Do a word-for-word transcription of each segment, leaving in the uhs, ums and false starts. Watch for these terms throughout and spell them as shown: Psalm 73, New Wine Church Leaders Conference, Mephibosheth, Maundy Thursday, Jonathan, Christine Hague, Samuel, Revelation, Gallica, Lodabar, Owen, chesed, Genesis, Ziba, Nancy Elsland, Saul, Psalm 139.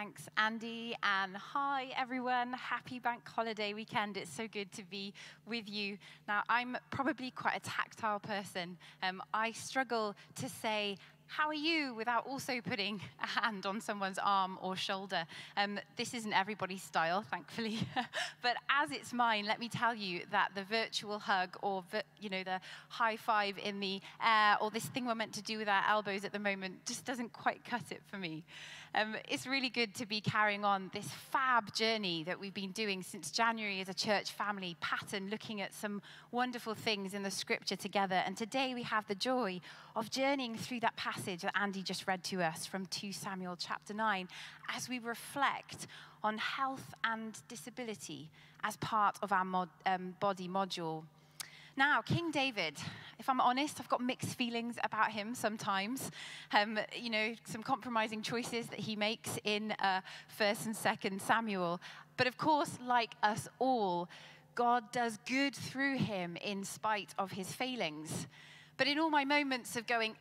Thanks, Andy, and hi, everyone. Happy bank holiday weekend. It's so good to be with you. Now, I'm probably quite a tactile person. Um, I struggle to say, how are you, without also putting a hand on someone's arm or shoulder. Um, this isn't everybody's style, thankfully. But as it's mine, let me tell you that the virtual hug, or you know, the high five in the air, or this thing we're meant to do with our elbows at the moment, just doesn't quite cut it for me. Um, it's really good to be carrying on this fab journey that we've been doing since January as a church family pattern, looking at some wonderful things in the scripture together. And today we have the joy of journeying through that passage that Andy just read to us from two Samuel chapter nine, as we reflect on health and disability as part of our mod, um, body module. Now, King David, if I'm honest, I've got mixed feelings about him sometimes. Um, you know, some compromising choices that he makes in uh, first and second Samuel. But of course, like us all, God does good through him in spite of his failings. But in all my moments of going,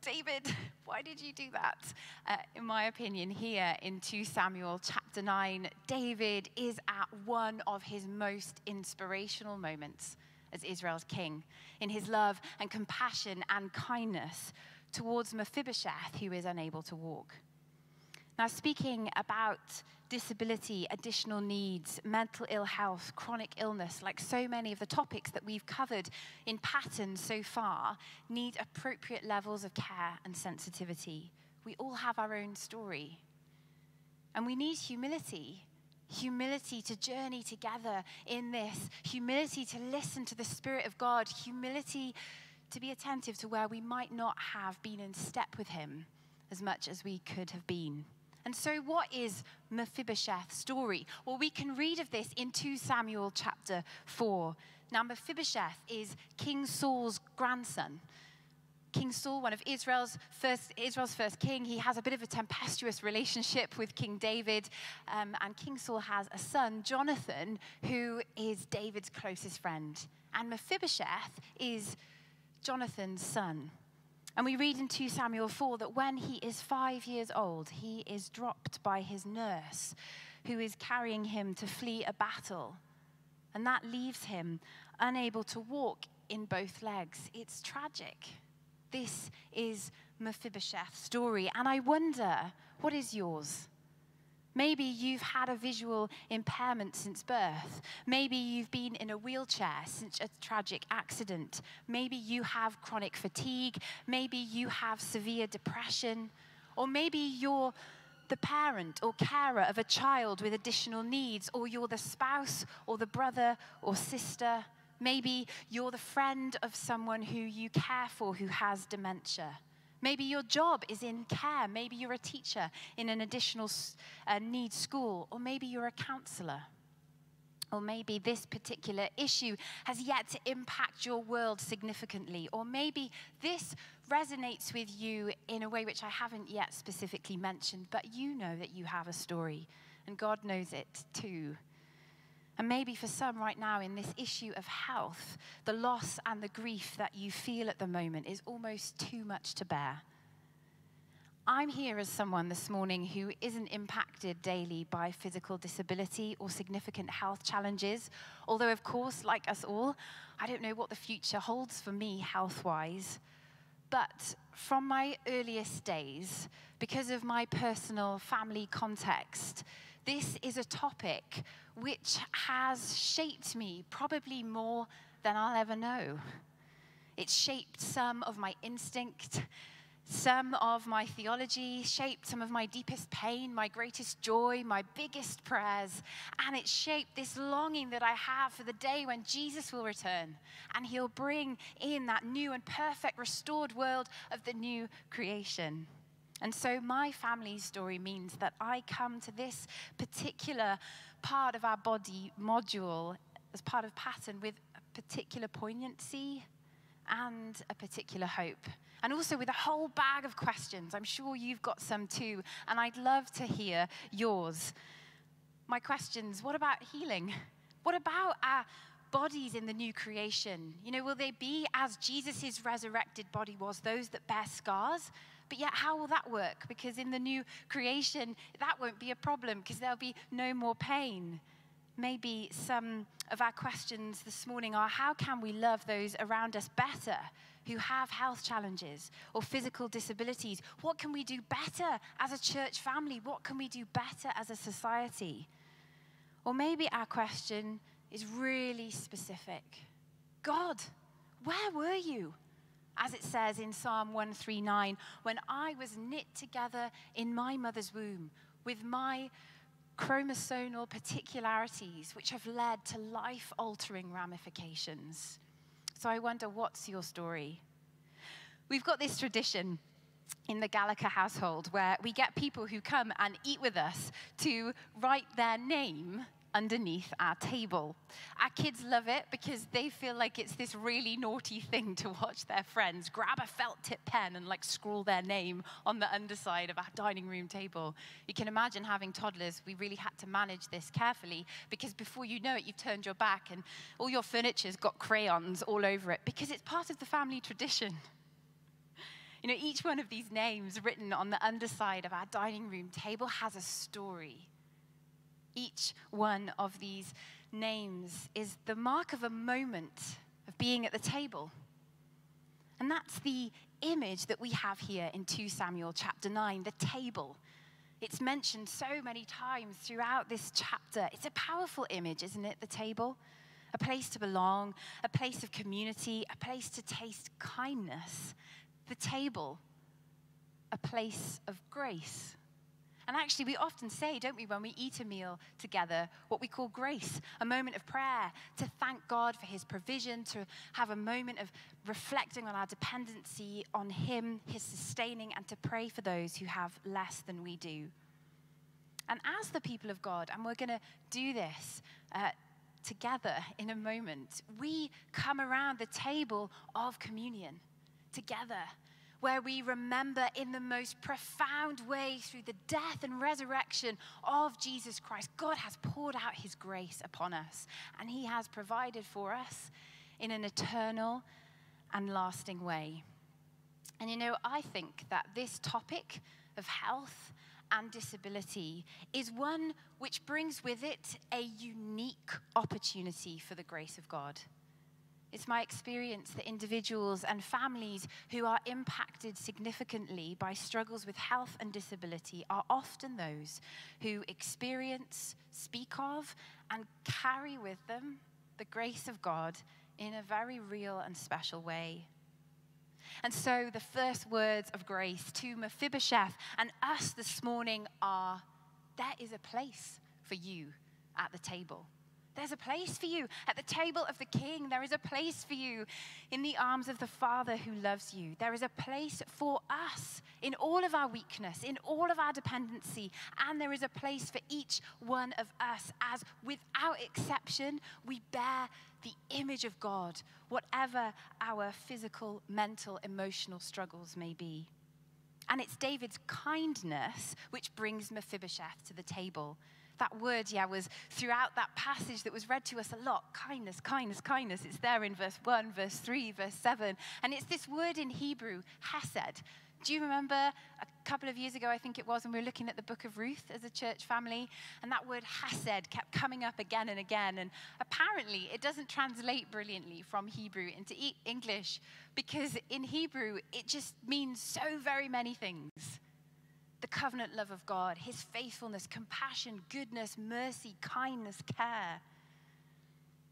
David, why did you do that? Uh, in my opinion, here in two Samuel chapter nine, David is at one of his most inspirational moments as Israel's king, in his love and compassion and kindness towards Mephibosheth, who is unable to walk. Now, speaking about disability, additional needs, mental ill health, chronic illness, like so many of the topics that we've covered in patterns so far, need appropriate levels of care and sensitivity. We all have our own story. And we need humility. Humility to journey together in this. Humility to listen to the Spirit of God. Humility to be attentive to where we might not have been in step with him as much as we could have been. And so what is Mephibosheth's story? Well, we can read of this in two Samuel chapter four. Now, Mephibosheth is King Saul's grandson. King Saul, one of Israel's first, Israel's first king, he has a bit of a tempestuous relationship with King David. Um, and King Saul has a son, Jonathan, who is David's closest friend. And Mephibosheth is Jonathan's son. And we read in two Samuel four that when he is five years old, he is dropped by his nurse, who is carrying him to flee a battle. And that leaves him unable to walk in both legs. It's tragic. This is Mephibosheth's story. And I wonder, what is yours? Maybe you've had a visual impairment since birth. Maybe you've been in a wheelchair since a tragic accident. Maybe you have chronic fatigue. Maybe you have severe depression. Or maybe you're the parent or carer of a child with additional needs, or you're the spouse or the brother or sister. Maybe you're the friend of someone who you care for who has dementia. Maybe your job is in care. Maybe you're a teacher in an additional uh, needs school, or maybe you're a counselor. Or maybe this particular issue has yet to impact your world significantly, or maybe this resonates with you in a way which I haven't yet specifically mentioned, but you know that you have a story, and God knows it too. And maybe for some right now in this issue of health, the loss and the grief that you feel at the moment is almost too much to bear. I'm here as someone this morning who isn't impacted daily by physical disability or significant health challenges, although of course, like us all, I don't know what the future holds for me health-wise. But from my earliest days, because of my personal family context, this is a topic which has shaped me probably more than I'll ever know. It shaped some of my instinct, some of my theology, shaped some of my deepest pain, my greatest joy, my biggest prayers, and it shaped this longing that I have for the day when Jesus will return, and he'll bring in that new and perfect restored world of the new creation. And so my family's story means that I come to this particular part of our body module as part of pattern with a particular poignancy and a particular hope. And also with a whole bag of questions. I'm sure you've got some too, and I'd love to hear yours. My questions, what about healing? What about our bodies in the new creation? You know, will they be as Jesus' resurrected body was, those that bear scars? But yet, how will that work? Because in the new creation, that won't be a problem because there'll be no more pain. Maybe some of our questions this morning are, how can we love those around us better who have health challenges or physical disabilities? What can we do better as a church family? What can we do better as a society? Or maybe our question is really specific. God, where were you? As it says in Psalm one thirty-nine, when I was knit together in my mother's womb with my chromosomal particularities, which have led to life-altering ramifications. So I wonder, what's your story? We've got this tradition in the Gallica household where we get people who come and eat with us to write their name underneath our table. Our kids love it because they feel like it's this really naughty thing to watch their friends grab a felt tip pen and like scrawl their name on the underside of our dining room table. You can imagine having toddlers, we really had to manage this carefully because before you know it, you've turned your back and all your furniture's got crayons all over it because it's part of the family tradition. You know, each one of these names written on the underside of our dining room table has a story. Each one of these names is the mark of a moment of being at the table. And that's the image that we have here in two Samuel chapter nine, the table. It's mentioned so many times throughout this chapter. It's a powerful image, isn't it, the table? A place to belong, a place of community, a place to taste kindness. The table, a place of grace. And actually, we often say, don't we, when we eat a meal together, what we call grace, a moment of prayer, to thank God for his provision, to have a moment of reflecting on our dependency on him, his sustaining, and to pray for those who have less than we do. And as the people of God, and we're going to do this uh, together in a moment, we come around the table of communion together, where we remember in the most profound way through the death and resurrection of Jesus Christ. God has poured out his grace upon us, and he has provided for us in an eternal and lasting way. And you know, I think that this topic of health and disability is one which brings with it a unique opportunity for the grace of God. It's my experience that individuals and families who are impacted significantly by struggles with health and disability are often those who experience, speak of, and carry with them the grace of God in a very real and special way. And so the first words of grace to Mephibosheth and us this morning are, there is a place for you at the table. There's a place for you at the table of the King. There is a place for you in the arms of the Father who loves you. There is a place for us in all of our weakness, in all of our dependency, and there is a place for each one of us as, without exception, we bear the image of God, whatever our physical, mental, emotional struggles may be. And it's David's kindness which brings Mephibosheth to the table. That word, yeah, was throughout that passage that was read to us a lot. Kindness, kindness, kindness. It's there in verse one, verse three, verse seven. And it's this word in Hebrew, chesed. Do you remember a couple of years ago, I think it was, and we were looking at the book of Ruth as a church family, and that word chesed kept coming up again and again. And apparently, it doesn't translate brilliantly from Hebrew into e- English, because in Hebrew, it just means so very many things. The covenant love of God, his faithfulness, compassion, goodness, mercy, kindness, care.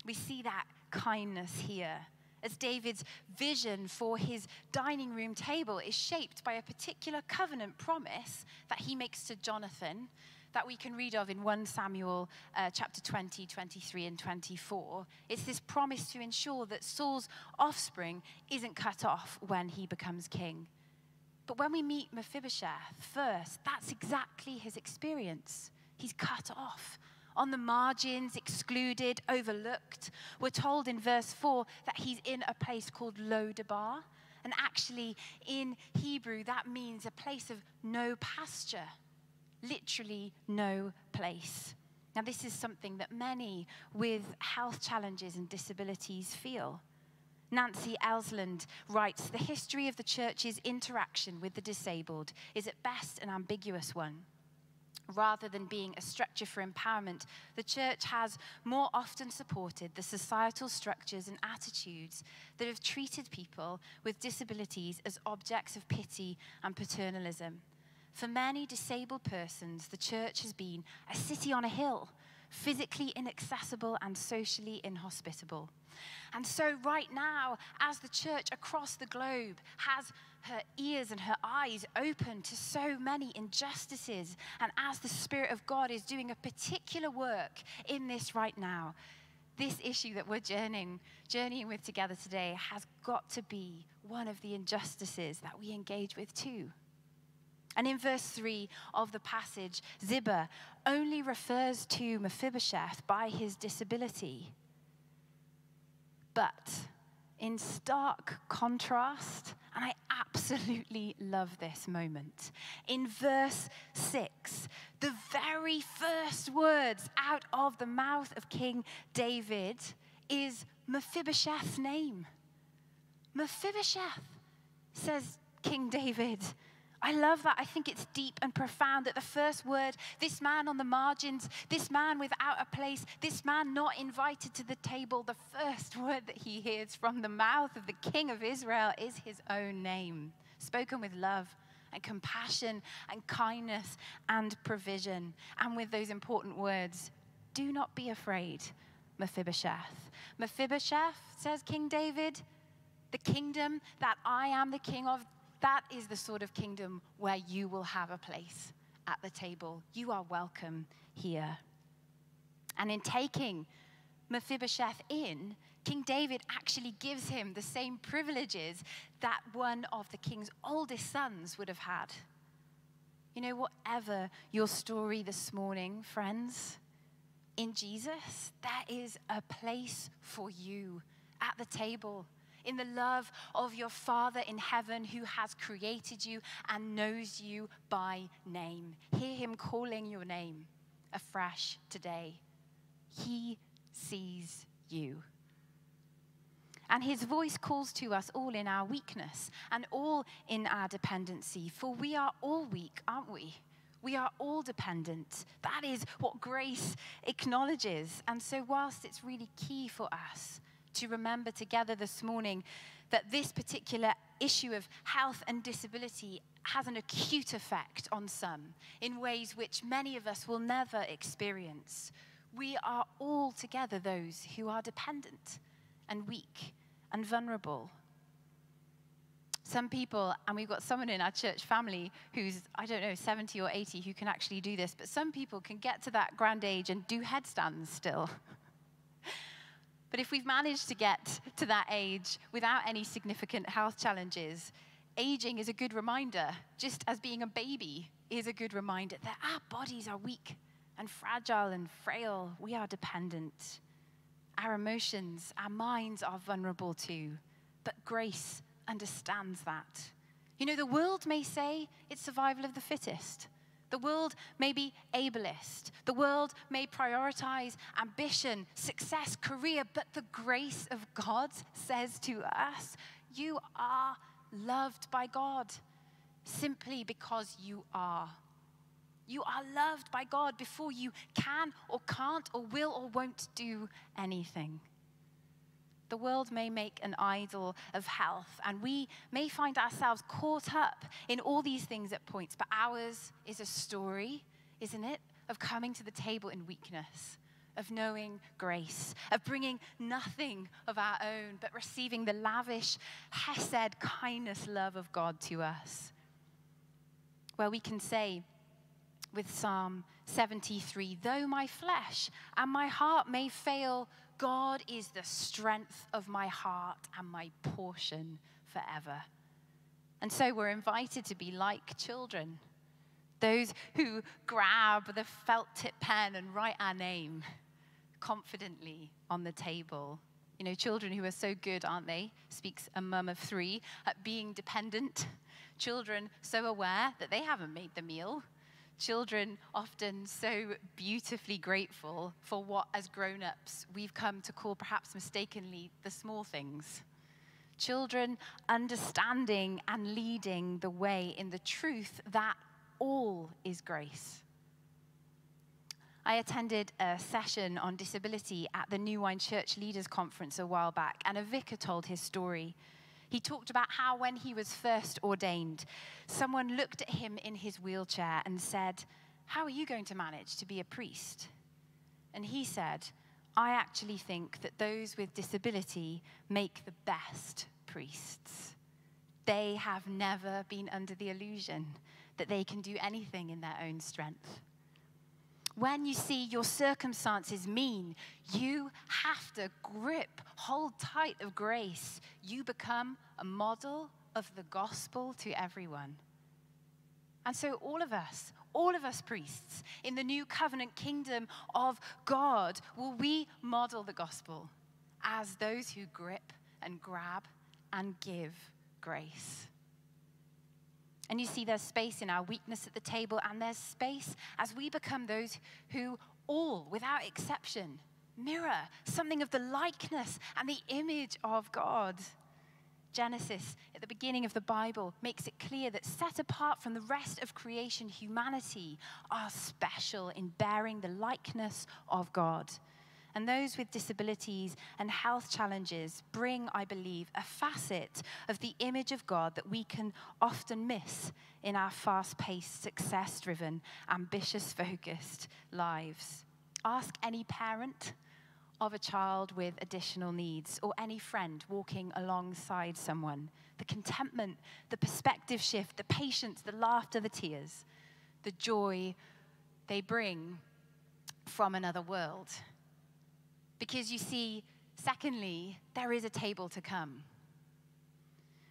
We see that kindness here as David's vision for his dining room table is shaped by a particular covenant promise that he makes to Jonathan that we can read of in First Samuel uh, chapter twenty, twenty-three, and twenty-four. It's this promise to ensure that Saul's offspring isn't cut off when he becomes king. But when we meet Mephibosheth first, that's exactly his experience. He's cut off, on the margins, excluded, overlooked. We're told in verse four that he's in a place called Lodabar. And actually, in Hebrew, that means a place of no pasture, literally no place. Now, this is something that many with health challenges and disabilities feel. Nancy Elsland writes, the history of the church's interaction with the disabled is at best an ambiguous one. Rather than being a structure for empowerment, the church has more often supported the societal structures and attitudes that have treated people with disabilities as objects of pity and paternalism. For many disabled persons, the church has been a city on a hill, physically inaccessible and socially inhospitable. And so right now, as the church across the globe has her ears and her eyes open to so many injustices, and as the Spirit of God is doing a particular work in this right now, this issue that we're journeying, journeying with together today has got to be one of the injustices that we engage with too. And in verse three of the passage, Ziba only refers to Mephibosheth by his disability. But in stark contrast, and I absolutely love this moment, in verse six, the very first words out of the mouth of King David is Mephibosheth's name. Mephibosheth, says King David. I love that. I think it's deep and profound that the first word, this man on the margins, this man without a place, this man not invited to the table, the first word that he hears from the mouth of the King of Israel is his own name, spoken with love and compassion and kindness and provision. And with those important words, do not be afraid, Mephibosheth. Mephibosheth, says King David, the kingdom that I am the king of, that is the sort of kingdom where you will have a place at the table. You are welcome here. And in taking Mephibosheth in, King David actually gives him the same privileges that one of the king's oldest sons would have had. You know, whatever your story this morning, friends, in Jesus, there is a place for you at the table. In the love of your Father in heaven who has created you and knows you by name. Hear him calling your name afresh today. He sees you. And his voice calls to us all in our weakness and all in our dependency. For we are all weak, aren't we? We are all dependent. That is what grace acknowledges. And so whilst it's really key for us to remember together this morning that this particular issue of health and disability has an acute effect on some in ways which many of us will never experience. We are all together those who are dependent and weak and vulnerable. Some people, and we've got someone in our church family who's, I don't know, seventy or eighty who can actually do this, but some people can get to that grand age and do headstands still. But if we've managed to get to that age without any significant health challenges, aging is a good reminder, just as being a baby is a good reminder that our bodies are weak and fragile and frail. We are dependent. Our emotions, our minds are vulnerable too, but grace understands that. You know, the world may say it's survival of the fittest. The world may be ableist. The world may prioritize ambition, success, career, but the grace of God says to us, you are loved by God simply because you are. You are loved by God before you can or can't or will or won't do anything. The world may make an idol of health, and we may find ourselves caught up in all these things at points, but ours is a story, isn't it, of coming to the table in weakness, of knowing grace, of bringing nothing of our own, but receiving the lavish hesed, kindness, love of God to us. Where we can say with Psalm seventy-three, though my flesh and my heart may fail, God is the strength of my heart and my portion forever. And so we're invited to be like children, those who grab the felt-tip pen and write our name confidently on the table. You know, children who are so good, aren't they, speaks a mum of three, at being dependent. Children so aware that they haven't made the meal. Children often so beautifully grateful for what, as grown-ups, we've come to call perhaps mistakenly the small things. children understanding and leading the way in the truth that all is grace. I attended a session on disability at the New Wine Church Leaders Conference a while back, and a vicar told his story. He talked about how when he was first ordained, someone looked at him in his wheelchair and said, "How are you going to manage to be a priest?" And he said, "I actually think that those with disability make the best priests. They have never been under the illusion that they can do anything in their own strength." When you see your circumstances mean you have to grip, hold tight of grace, you become a model of the gospel to everyone. And so all of us, all of us priests in the new covenant kingdom of God, will we model the gospel as those who grip and grab and give grace. And you see there's space in our weakness at the table, and there's space as we become those who all, without exception, mirror something of the likeness and the image of God. Genesis, at the beginning of the Bible, makes it clear that set apart from the rest of creation, humanity are special in bearing the likeness of God. And those with disabilities and health challenges bring, I believe, a facet of the image of God that we can often miss in our fast-paced, success-driven, ambitious-focused lives. Ask any parent of a child with additional needs, or any friend walking alongside someone. The contentment, the perspective shift, the patience, the laughter, the tears, the joy they bring from another world. Because you see, secondly, there is a table to come.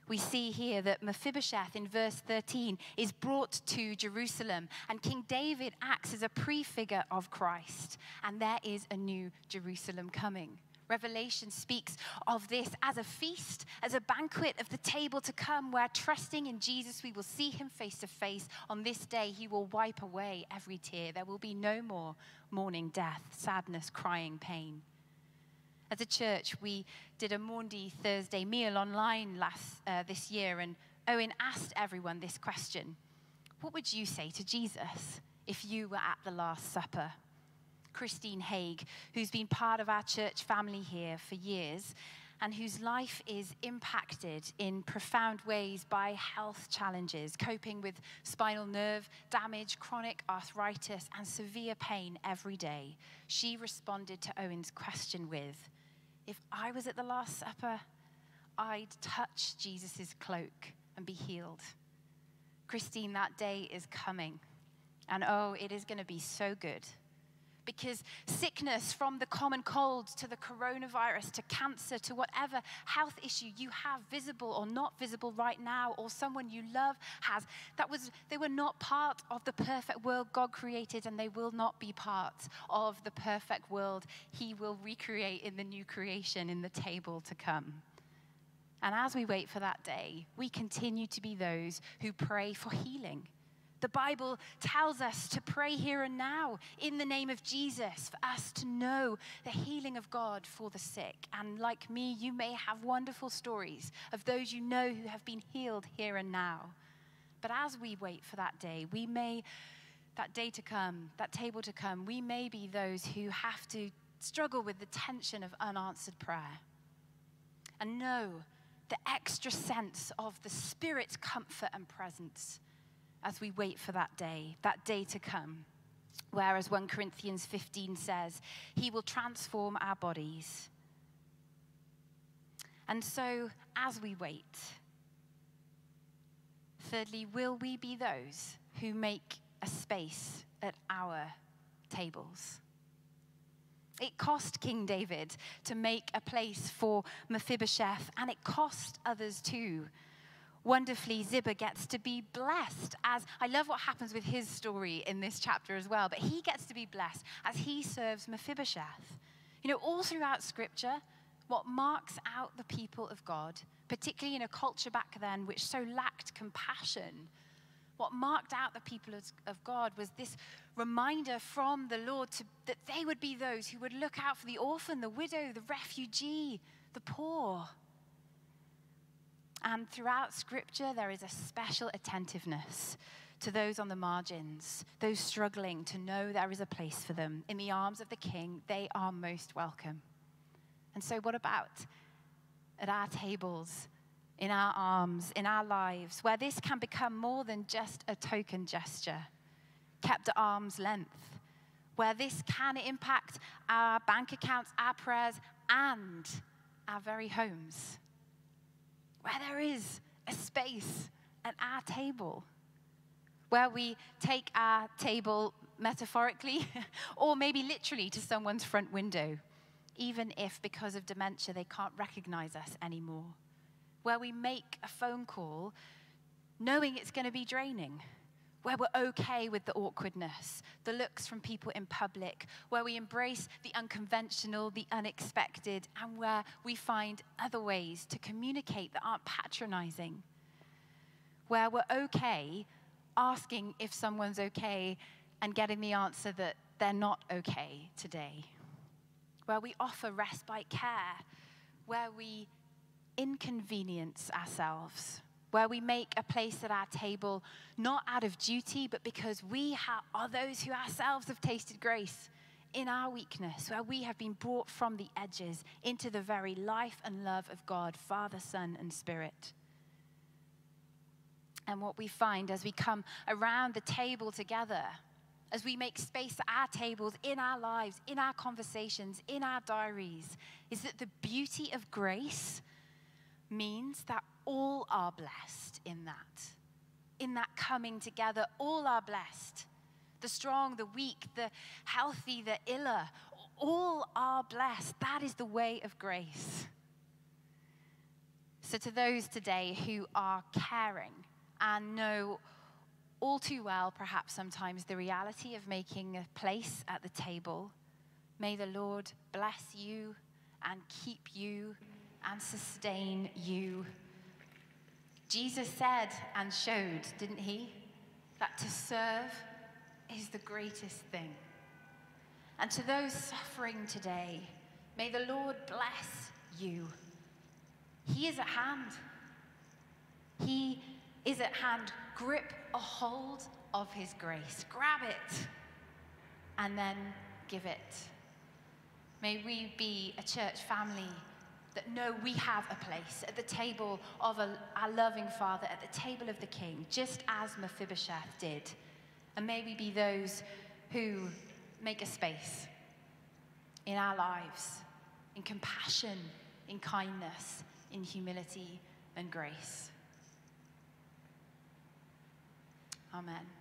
We see here that Mephibosheth in verse thirteen is brought to Jerusalem, and King David acts as a prefigure of Christ, and there is a new Jerusalem coming. Revelation speaks of this as a feast, as a banquet of the table to come, where trusting in Jesus, we will see him face to face. On this day, he will wipe away every tear. There will be no more mourning, death, sadness, crying, pain. As a church, we did a Maundy Thursday meal online last uh, this year, and Owen asked everyone this question: what would you say to Jesus if you were at the Last Supper? Christine Hague, who's been part of our church family here for years, and whose life is impacted in profound ways by health challenges, coping with spinal nerve damage, chronic arthritis, and severe pain every day. She responded to Owen's question with, "If I was at the Last Supper, I'd touch Jesus's cloak and be healed." Christine, that day is coming, and oh, it is going to be so good. Because sickness, from the common cold to the coronavirus to cancer to whatever health issue you have, visible or not visible right now, or someone you love has, that was, they were not part of the perfect world God created, and they will not be part of the perfect world he will recreate in the new creation, in the table to come. And as we wait for that day, we continue to be those who pray for healing. The Bible tells us to pray here and now in the name of Jesus, for us to know the healing of God for the sick. And like me, you may have wonderful stories of those you know who have been healed here and now. But as we wait for that day, we may, that day to come, that table to come, we may be those who have to struggle with the tension of unanswered prayer. And know the extra sense of the Spirit's comfort and presence as we wait for that day, that day to come, whereas First Corinthians fifteen says, he will transform our bodies. And so, as we wait, thirdly, will we be those who make a space at our tables? It cost King David to make a place for Mephibosheth, and it cost others too. Wonderfully, Ziba gets to be blessed as, I love what happens with his story in this chapter as well, but he gets to be blessed as he serves Mephibosheth. You know, all throughout Scripture, what marks out the people of God, particularly in a culture back then which so lacked compassion, what marked out the people of God was this reminder from the Lord to, that they would be those who would look out for the orphan, the widow, the refugee, the poor. And throughout Scripture, there is a special attentiveness to those on the margins, those struggling to know there is a place for them. In the arms of the King, they are most welcome. And so what about at our tables, in our arms, in our lives, where this can become more than just a token gesture, kept at arm's length, where this can impact our bank accounts, our prayers, and our very homes, where there is a space at our table, where we take our table metaphorically or maybe literally to someone's front window, even if because of dementia they can't recognize us anymore, where we make a phone call knowing it's going to be draining, where we're okay with the awkwardness, the looks from people in public, where we embrace the unconventional, the unexpected, and where we find other ways to communicate that aren't patronizing, where we're okay asking if someone's okay and getting the answer that they're not okay today, where we offer respite care, where we inconvenience ourselves, where we make a place at our table not out of duty, but because we ha- are those who ourselves have tasted grace in our weakness, where we have been brought from the edges into the very life and love of God, Father, Son, and Spirit. And what we find as we come around the table together, as we make space at our tables, in our lives, in our conversations, in our diaries, is that the beauty of grace means that all are blessed in that. In that coming together, all are blessed. The strong, the weak, the healthy, the iller, all are blessed. That is the way of grace. So to those today who are caring, and know all too well, perhaps sometimes, the reality of making a place at the table, may the Lord bless you and keep you and sustain you. Jesus said and showed, didn't he, that to serve is the greatest thing. And to those suffering today, may the Lord bless you. He is at hand. He is at hand. Grip a hold of his grace. Grab it and then give it. May we be a church family that know we have a place at the table of a, our loving Father, at the table of the King, just as Mephibosheth did. And may we be those who make a space in our lives, in compassion, in kindness, in humility and grace. Amen.